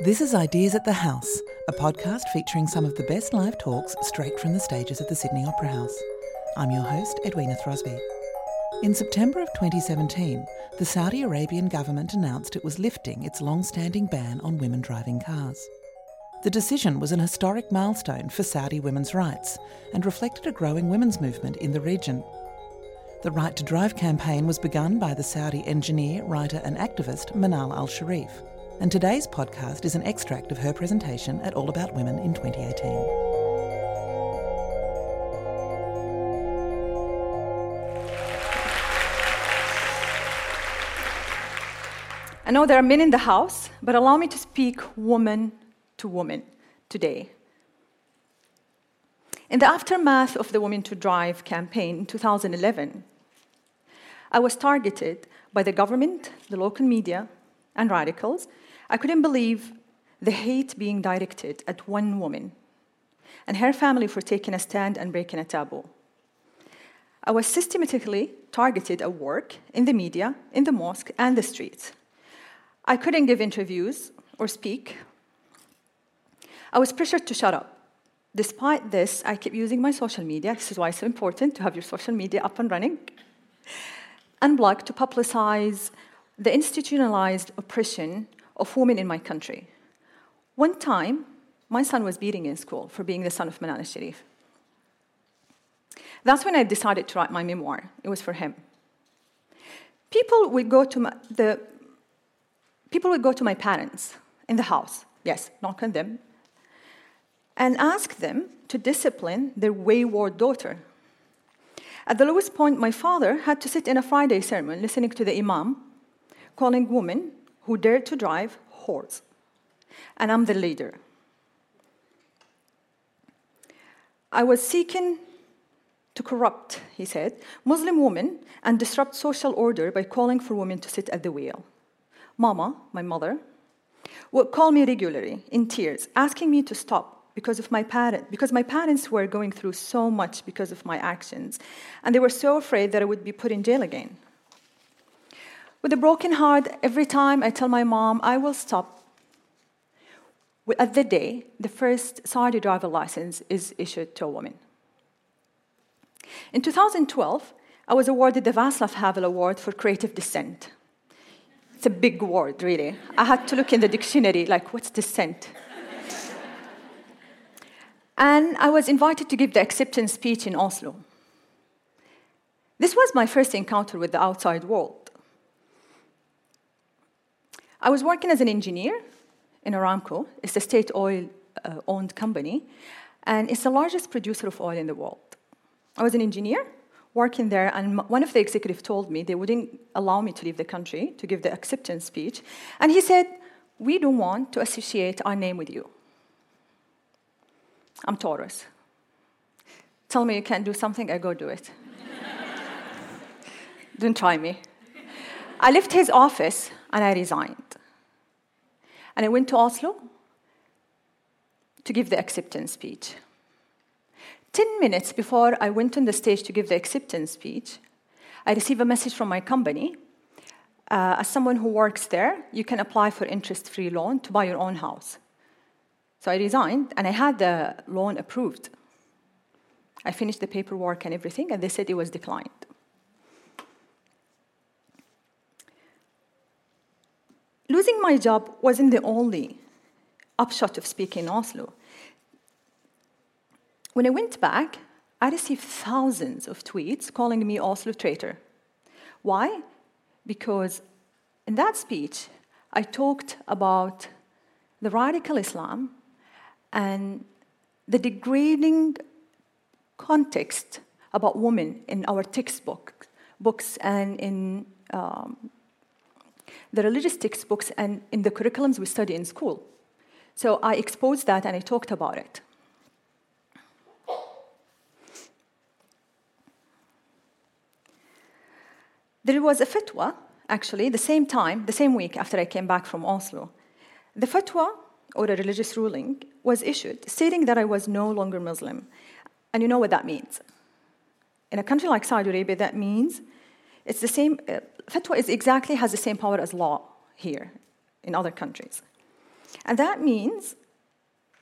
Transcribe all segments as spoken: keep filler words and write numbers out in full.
This is Ideas at the House, a podcast featuring some of the best live talks straight from the stages of the Sydney Opera House. I'm your host, Edwina Throsby. In September of twenty seventeen, the Saudi Arabian government announced it was lifting its long-standing ban on women driving cars. The decision was an historic milestone for Saudi women's rights and reflected a growing women's movement in the region. The Right to Drive campaign was begun by the Saudi engineer, writer and activist Manal al-Sharif, and today's podcast is an extract of her presentation at All About Women in twenty eighteen. I know there are men in the house, but allow me to speak woman to woman today. In the aftermath of the Women to Drive campaign in two thousand eleven, I was targeted by the government, the local media, and radicals. I couldn't believe the hate being directed at one woman and her family for taking a stand and breaking a taboo. I was systematically targeted at work, in the media, in the mosque, and the streets. I couldn't give interviews or speak. I was pressured to shut up. Despite this, I kept using my social media. This is why it's so important to have your social media up and running. Unblocked to publicize the institutionalized oppression of women in my country. One time, my son was beaten in school for being the son of Manal al-Sharif. That's when I decided to write my memoir. It was for him. People would go to my, the... People would go to my parents in the house, yes, knock on them, and ask them to discipline their wayward daughter. At the lowest point, my father had to sit in a Friday sermon listening to the imam, calling women who dared to drive whores. And I'm the leader. I was seeking to corrupt, he said, Muslim women and disrupt social order by calling for women to sit at the wheel. Mama, my mother, would call me regularly in tears, asking me to stop because of my parent, because my parents were going through so much because of my actions, and they were so afraid that I would be put in jail again. With a broken heart, every time I tell my mom I will stop, at the day the first Saudi driver license is issued to a woman. In two thousand twelve, I was awarded the Václav Havel Award for Creative Dissent. It's a big word, really. I had to look in the dictionary, like, what's dissent? And I was invited to give the acceptance speech in Oslo. This was my first encounter with the outside world. I was working as an engineer in Aramco. It's a state oil-owned company, and it's the largest producer of oil in the world. I was an engineer working there, and one of the executives told me they wouldn't allow me to leave the country to give the acceptance speech. And he said, "We don't want to associate our name with you." I'm Taurus. Tell me you can't do something, I go do it. Don't try me. I left his office and I resigned. And I went to Oslo to give the acceptance speech. Ten minutes before I went on the stage to give the acceptance speech, I received a message from my company. Uh, as someone who works there, you can apply for interest-free loan to buy your own house. So I resigned, and I had the loan approved. I finished the paperwork and everything, and they said it was declined. Losing my job wasn't the only upshot of speaking in Oslo. When I went back, I received thousands of tweets calling me Oslo traitor. Why? Because in that speech, I talked about the radical Islam and the degrading context about women in our textbook books and in um, the religious textbooks and in the curriculums we study in school. So I exposed that and I talked about it. There was a fatwa, actually, the same time, the same week after I came back from Oslo. The fatwa, or a religious ruling, was issued stating that I was no longer Muslim. And you know what that means. In a country like Saudi Arabia, that means it's the same, uh, fatwa is exactly has the same power as law here in other countries. And that means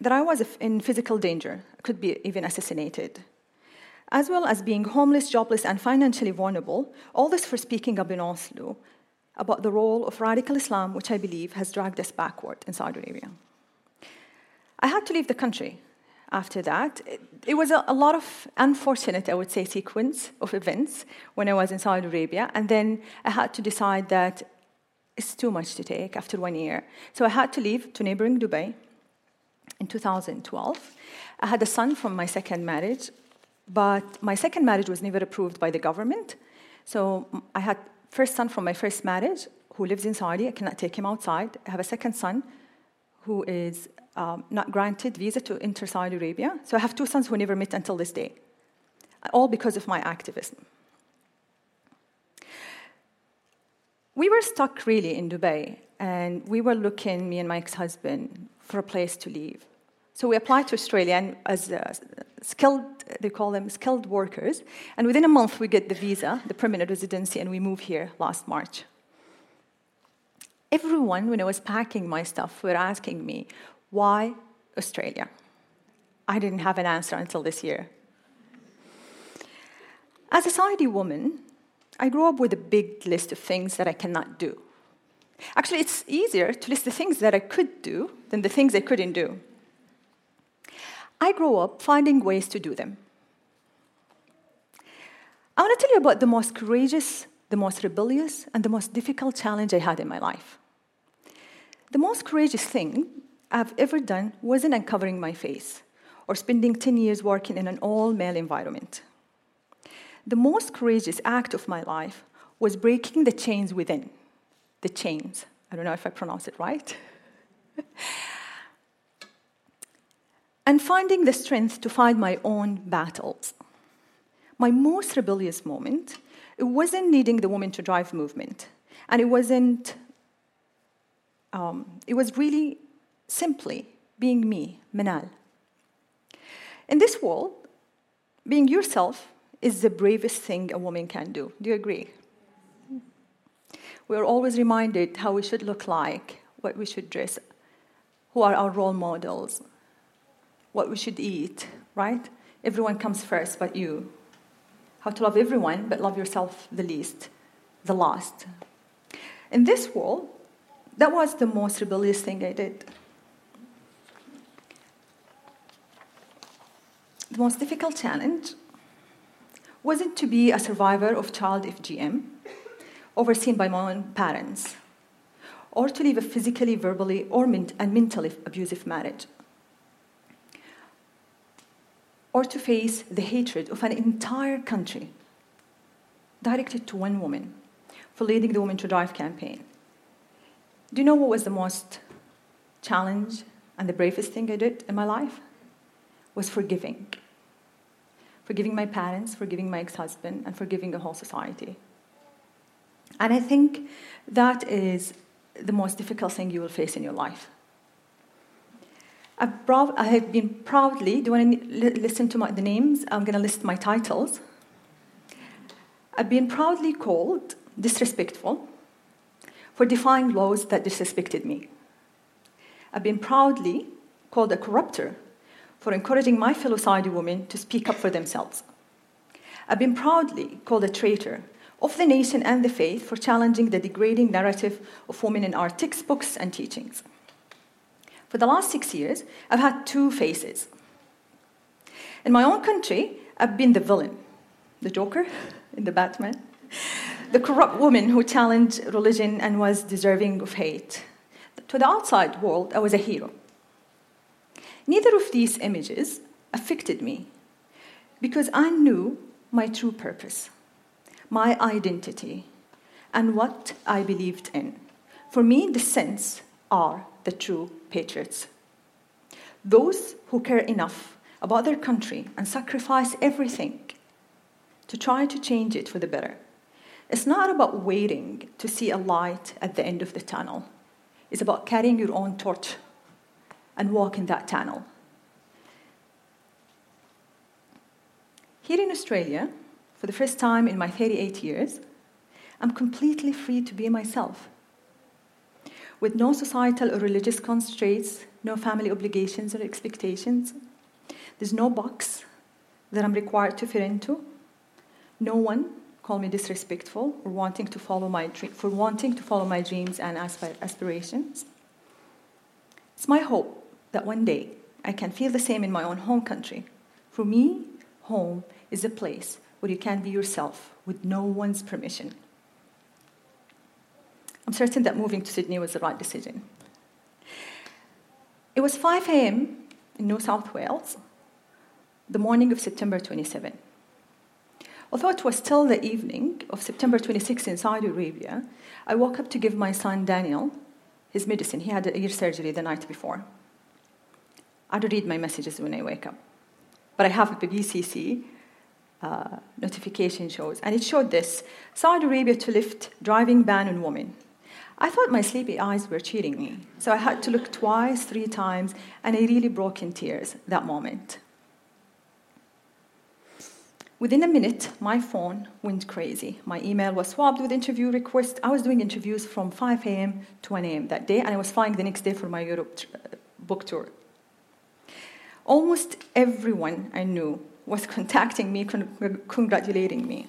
that I was in physical danger, I could be even assassinated, as well as being homeless, jobless, and financially vulnerable, all this for speaking up in Oslo about the role of radical Islam, which I believe has dragged us backward in Saudi Arabia. I had to leave the country after that. It, it was a, a lot of unfortunate, I would say, sequence of events when I was in Saudi Arabia, and then I had to decide that it's too much to take after one year. So I had to leave to neighboring Dubai in two thousand twelve. I had a son from my second marriage, but my second marriage was never approved by the government. So I had first son from my first marriage who lives in Saudi. I cannot take him outside. I have a second son who is um, not granted visa to enter Saudi Arabia. So I have two sons who never met until this day, all because of my activism. We were stuck really in Dubai, and we were looking, me and my ex-husband, for a place to live. So we applied to Australia and as uh, skilled, they call them skilled workers, and within a month we get the visa, the permanent residency, and we moved here last March. Everyone, when I was packing my stuff, were asking me, why Australia? I didn't have an answer until this year. As a Saudi woman, I grew up with a big list of things that I cannot do. Actually, it's easier to list the things that I could do than the things I couldn't do. I grew up finding ways to do them. I want to tell you about the most courageous, the most rebellious, and the most difficult challenge I had in my life. The most courageous thing I've ever done wasn't uncovering my face or spending ten years working in an all-male environment. The most courageous act of my life was breaking the chains within. The chains. I don't know if I pronounce it right. And finding the strength to fight my own battles. My most rebellious moment, it wasn't leading the Women to Drive movement. And it wasn't, um, it was really simply being me, Manal. In this world, being yourself is the bravest thing a woman can do. Do you agree? We're always reminded how we should look like, what we should dress, who are our role models, what we should eat, right? Everyone comes first but you. How to love everyone but love yourself the least, the last. In this world, that was the most rebellious thing I did. The most difficult challenge wasn't to be a survivor of child F G M, overseen by my own parents, or to live a physically, verbally, or ment- and mentally abusive marriage, or to face the hatred of an entire country directed to one woman for leading the Women to Drive campaign. Do you know what was the most challenge and the bravest thing I did in my life? Was forgiving. Forgiving my parents, forgiving my ex-husband, and forgiving the whole society. And I think that is the most difficult thing you will face in your life. I've prov- I have been proudly, do you want to listen to my, the names? I'm going to list my titles. I've been proudly called disrespectful for defying laws that disrespected me. I've been proudly called a corrupter for encouraging my fellow Saudi women to speak up for themselves. I've been proudly called a traitor of the nation and the faith for challenging the degrading narrative of women in our textbooks and teachings. For the last six years, I've had two faces. In my own country, I've been the villain, the Joker in the Batman, the corrupt woman who challenged religion and was deserving of hate. To the outside world, I was a hero. Neither of these images affected me because I knew my true purpose, my identity, and what I believed in. For me, dissents are the true patriots, those who care enough about their country and sacrifice everything to try to change it for the better. It's not about waiting to see a light at the end of the tunnel. It's about carrying your own torch and walk in that tunnel. Here in Australia, for the first time in my thirty-eight years, I'm completely free to be myself. with no societal or religious constraints, no family obligations or expectations. There's no box that I'm required to fit into. No one called me disrespectful or wanting to follow my dream, for wanting to follow my dreams and aspir- aspirations. It's my hope that one day I can feel the same in my own home country. For me, home is a place where you can be yourself with no one's permission. I'm certain that moving to Sydney was the right decision. It was five a.m. in New South Wales, the morning of September twenty-seventh. Although it was still the evening of September twenty-sixth in Saudi Arabia, I woke up to give my son Daniel his medicine. He had ear surgery the night before. I don't read my messages when I wake up, but I have a B B C uh, notification shows, and it showed this: Saudi Arabia to lift driving ban on women. I thought my sleepy eyes were cheating me, so I had to look twice, three times, and I really broke in tears that moment. Within a minute, my phone went crazy. My email was swamped with interview requests. I was doing interviews from five a.m. to one a.m. that day, and I was flying the next day for my Europe t- book tour. Almost everyone I knew was contacting me, con- congratulating me.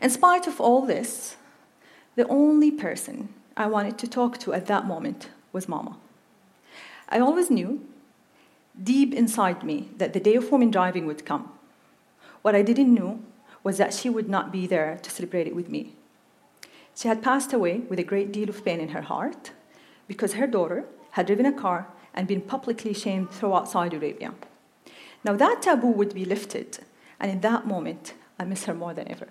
In spite of all this, the only person I wanted to talk to at that moment was Mama. I always knew, deep inside me, that the day of women driving would come. What I didn't know was that she would not be there to celebrate it with me. She had passed away with a great deal of pain in her heart because her daughter had driven a car and been publicly shamed throughout Saudi Arabia. Now that taboo would be lifted, and in that moment, I miss her more than ever.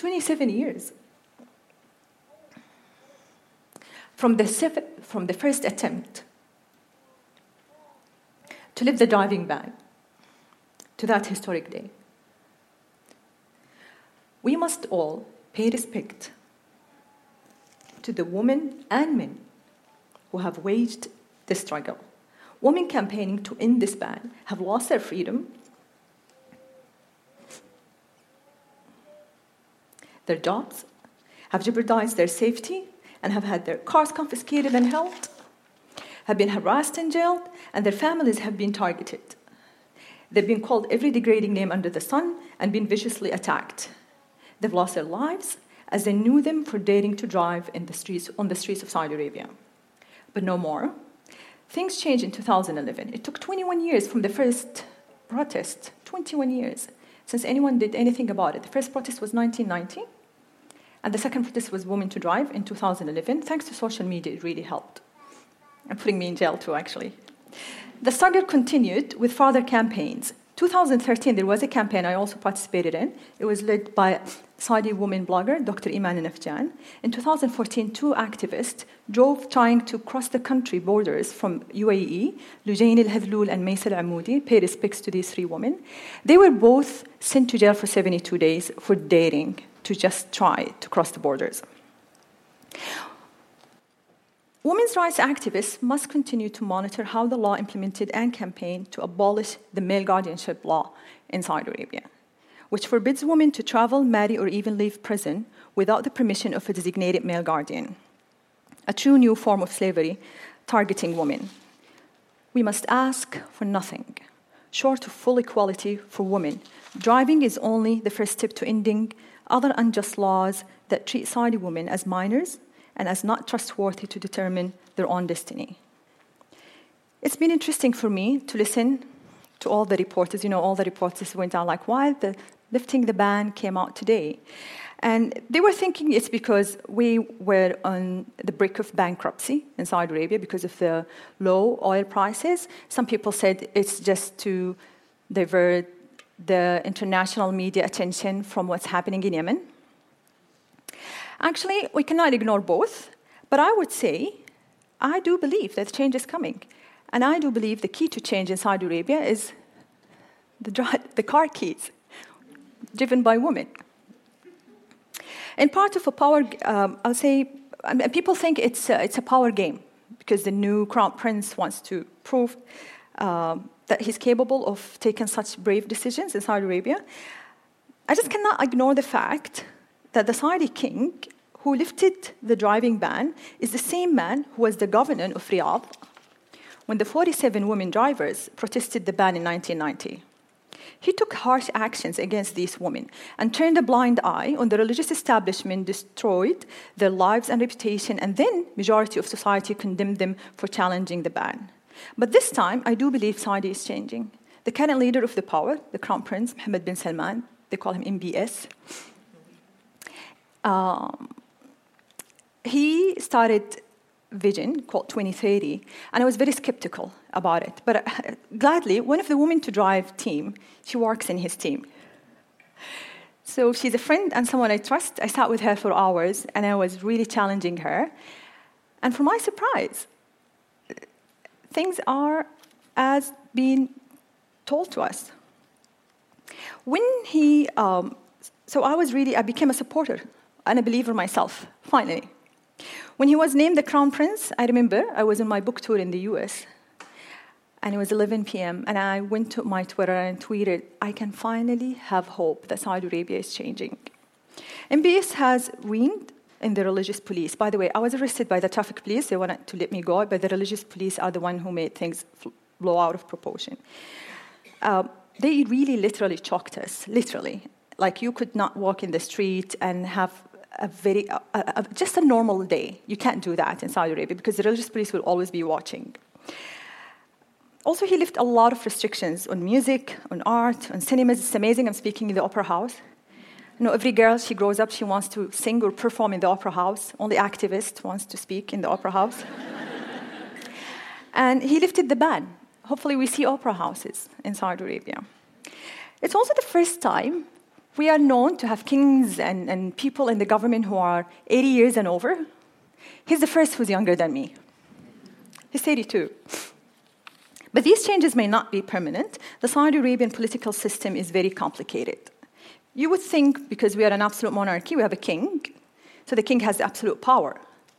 twenty-seven years. From the, seven, from the first attempt to lift the driving ban to that historic day. We must all pay respect to the women and men who have waged the struggle. Women campaigning to end this ban have lost their freedom, their jobs, have jeopardized their safety, and have had their cars confiscated and held, have been harassed and jailed, and their families have been targeted. They've been called every degrading name under the sun and been viciously attacked. They've lost their lives as they knew them for daring to drive in the streets, on the streets of Saudi Arabia. But no more. Things changed in two thousand eleven. It took twenty-one years from the first protest, twenty-one years, since anyone did anything about it. The first protest was nineteen ninety. And the second protest was Women to Drive in two thousand eleven. Thanks to social media, it really helped. And putting me in jail too, actually. The struggle continued with further campaigns. two thousand thirteen, there was a campaign I also participated in. It was led by Saudi woman blogger, Doctor Iman Nafjan. In two thousand fourteen, two activists drove trying to cross the country borders from U A E, Lujain al-Hadloul and Mays al-Amoudi, pay respects to these three women. They were both sent to jail for seventy-two days for daring to just try to cross the borders. Women's rights activists must continue to monitor how the law implemented and campaign to abolish the male guardianship law in Saudi Arabia, which forbids women to travel, marry, or even leave prison without the permission of a designated male guardian, a true new form of slavery targeting women. We must ask for nothing short of full equality for women. Driving is only the first step to ending other unjust laws that treat Saudi women as minors and as not trustworthy to determine their own destiny. It's been interesting for me to listen to all the reporters. You know, all the reporters went out like, why the lifting the ban came out today? And they were thinking it's because we were on the brink of bankruptcy in Saudi Arabia because of the low oil prices. Some people said it's just to divert the international media attention from what's happening in Yemen. Actually, we cannot ignore both, but I would say I do believe that change is coming. And I do believe the key to change in Saudi Arabia is the, dri- the car keys. driven by women. And part of a power, um, I'll say, I mean, people think it's a, it's a power game because the new crown prince wants to prove uh, that he's capable of taking such brave decisions in Saudi Arabia. I just cannot ignore the fact that the Saudi king who lifted the driving ban is the same man who was the governor of Riyadh when the forty-seven women drivers protested the ban in nineteen ninety. He took harsh actions against these women and turned a blind eye on the religious establishment, destroyed their lives and reputation, and then majority of society condemned them for challenging the ban. But this time, I do believe Saudi is changing. The current leader of the power, the Crown Prince, Mohammed bin Salman, they call him M B S, um, he started Vision called twenty thirty, and I was very skeptical about it. But uh, gladly, one of the women to drive team, she works in his team. So she's a friend and someone I trust. I sat with her for hours, and I was really challenging her. And for my surprise, things are as being told to us. When he, um, so I was really, I became a supporter and a believer myself, finally. When he was named the Crown Prince, I remember I was in my book tour in the U S, and it was eleven p m, and I went to my Twitter and tweeted, I can finally have hope that Saudi Arabia is changing. M B S has reigned in the religious police. By the way, I was arrested by the traffic police. They wanted to let me go, but the religious police are the one who made things blow out of proportion. Uh, they really literally choked us, literally. Like, you could not walk in the street and have A very, uh, uh, just a normal day. You can't do that in Saudi Arabia because the religious police will always be watching. Also, he lifted a lot of restrictions on music, on art, on cinemas. It's amazing. I'm speaking in the Opera House. You know, every girl, she grows up, she wants to sing or perform in the Opera House. Only activist wants to speak in the Opera House. And he lifted the ban. Hopefully, we see opera houses in Saudi Arabia. It's also the first time we are known to have kings and, and people in the government who are eighty years and over. He's the first who's younger than me. He's eighty-two. But these changes may not be permanent. The Saudi Arabian political system is very complicated. You would think because we are an absolute monarchy, we have a king, so the king has the absolute power.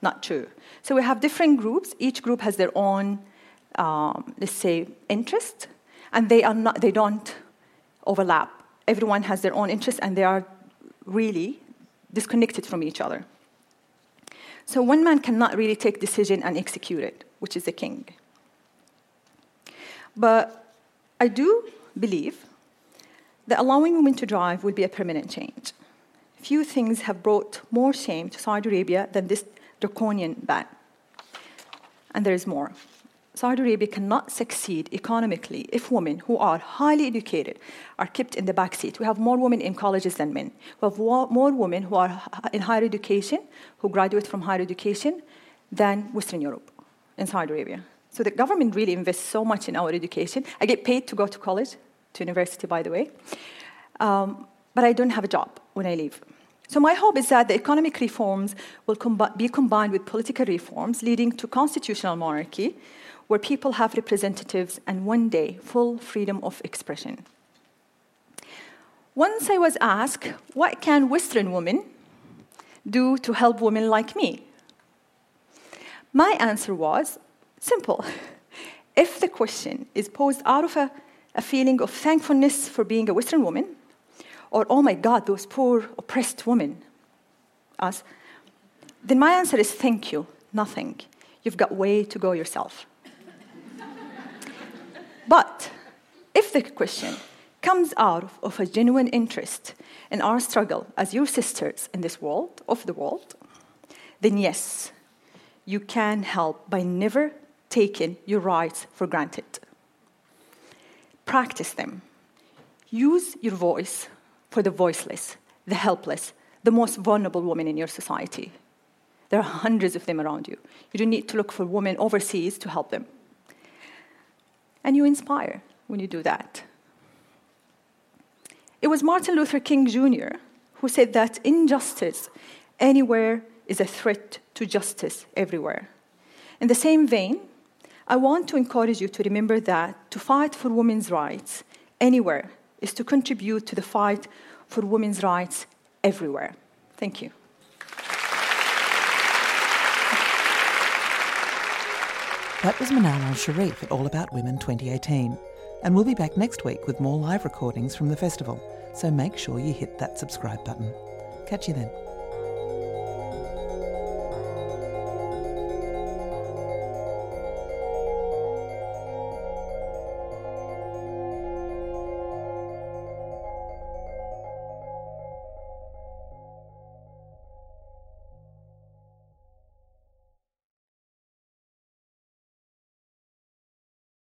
Not true. So we have different groups. Each group has their own, um, let's say, interest, and they are not, they don't overlap. Everyone has their own interests, and they are really disconnected from each other. So one man cannot really take decision and execute it, which is the king. But I do believe that allowing women to drive will be a permanent change. Few things have brought more shame to Saudi Arabia than this draconian ban. And there is more. Saudi Arabia cannot succeed economically if women who are highly educated are kept in the backseat. We have more women in colleges than men. We have more women who are in higher education, who graduate from higher education, than Western Europe in Saudi Arabia. So the government really invests so much in our education. I get paid to go to college, to university, by the way. Um, but I don't have a job when I leave. So my hope is that the economic reforms will combi- be combined with political reforms, leading to constitutional monarchy, where people have representatives and one day full freedom of expression. Once I was asked, what can Western women do to help women like me? My answer was simple. If the question is posed out of a, a feeling of thankfulness for being a Western woman, or, oh my God, those poor, oppressed women, us, then my answer is thank you, nothing. You've got way to go yourself. But if the question comes out of, of a genuine interest in our struggle as your sisters in this world, of the world, then yes, you can help by never taking your rights for granted. Practice them. Use your voice for the voiceless, the helpless, the most vulnerable women in your society. There are hundreds of them around you. You don't need to look for women overseas to help them. And you inspire when you do that. It was Martin Luther King Junior who said that injustice anywhere is a threat to justice everywhere. In the same vein, I want to encourage you to remember that to fight for women's rights anywhere is to contribute to the fight for women's rights everywhere. Thank you. That was Manal al-Sharif at All About Women twenty eighteen. And we'll be back next week with more live recordings from the festival, so make sure you hit that subscribe button. Catch you then.